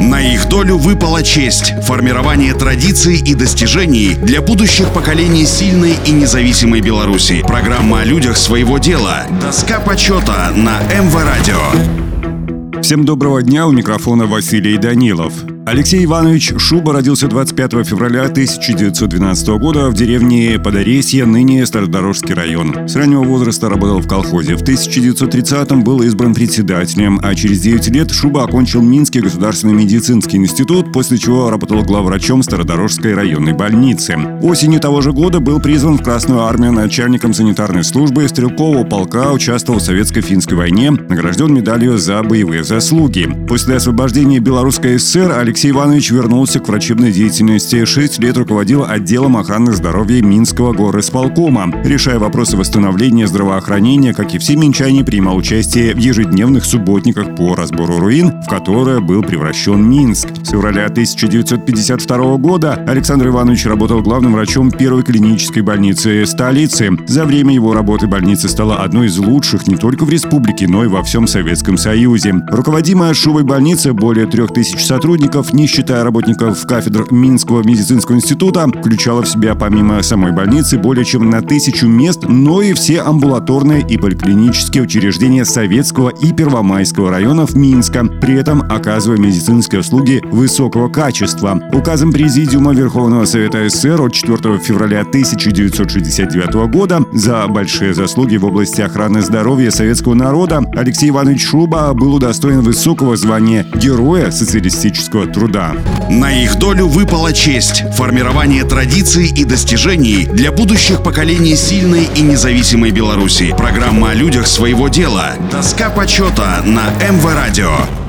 На их долю выпала честь – формирование традиций и достижений для будущих поколений сильной и независимой Беларуси. Программа о людях своего дела. Доска почета на МВРадио. Всем доброго дня, у микрофона Василий Данилов. Алексей Иванович Шуба родился 25 февраля 1912 года в деревне Подоресье, ныне Стародорожский район. С раннего возраста работал в колхозе. В 1930-м был избран председателем, а через 9 лет Шуба окончил Минский государственный медицинский институт, после чего работал главврачом Стародорожской районной больницы. Осенью того же года был призван в Красную армию начальником санитарной службы стрелкового полка, участвовал в Советско-финской войне, награжден медалью за боевые заслуги. После освобождения Белорусской ССР Алексей Иванович вернулся к врачебной деятельности. 6 лет руководил отделом охраны здоровья Минского горисполкома. Решая вопросы восстановления здравоохранения, как и все минчане, принимал участие в ежедневных субботниках по разбору руин, в которые был превращен Минск. С февраля 1952 года Александр Иванович работал главным врачом первой клинической больницы столицы. За время его работы больница стала одной из лучших не только в республике, но и во всем Советском Союзе. Руководимая Шубой больница более 3000 сотрудников, не считая работников кафедр Минского медицинского института, включала в себя помимо самой больницы более чем на 1000 мест, но и все амбулаторные и поликлинические учреждения Советского и Первомайского районов Минска, при этом оказывая медицинские услуги высокого качества. Указом Президиума Верховного Совета СССР от 4 февраля 1969 года за большие заслуги в области охраны здоровья советского народа Алексей Иванович Шуба был удостоен высокого звания Героя Социалистического Труда. На их долю выпала честь – формирование традиций и достижений для будущих поколений сильной и независимой Беларуси. Программа о людях своего дела. Доска почета на МВРадио.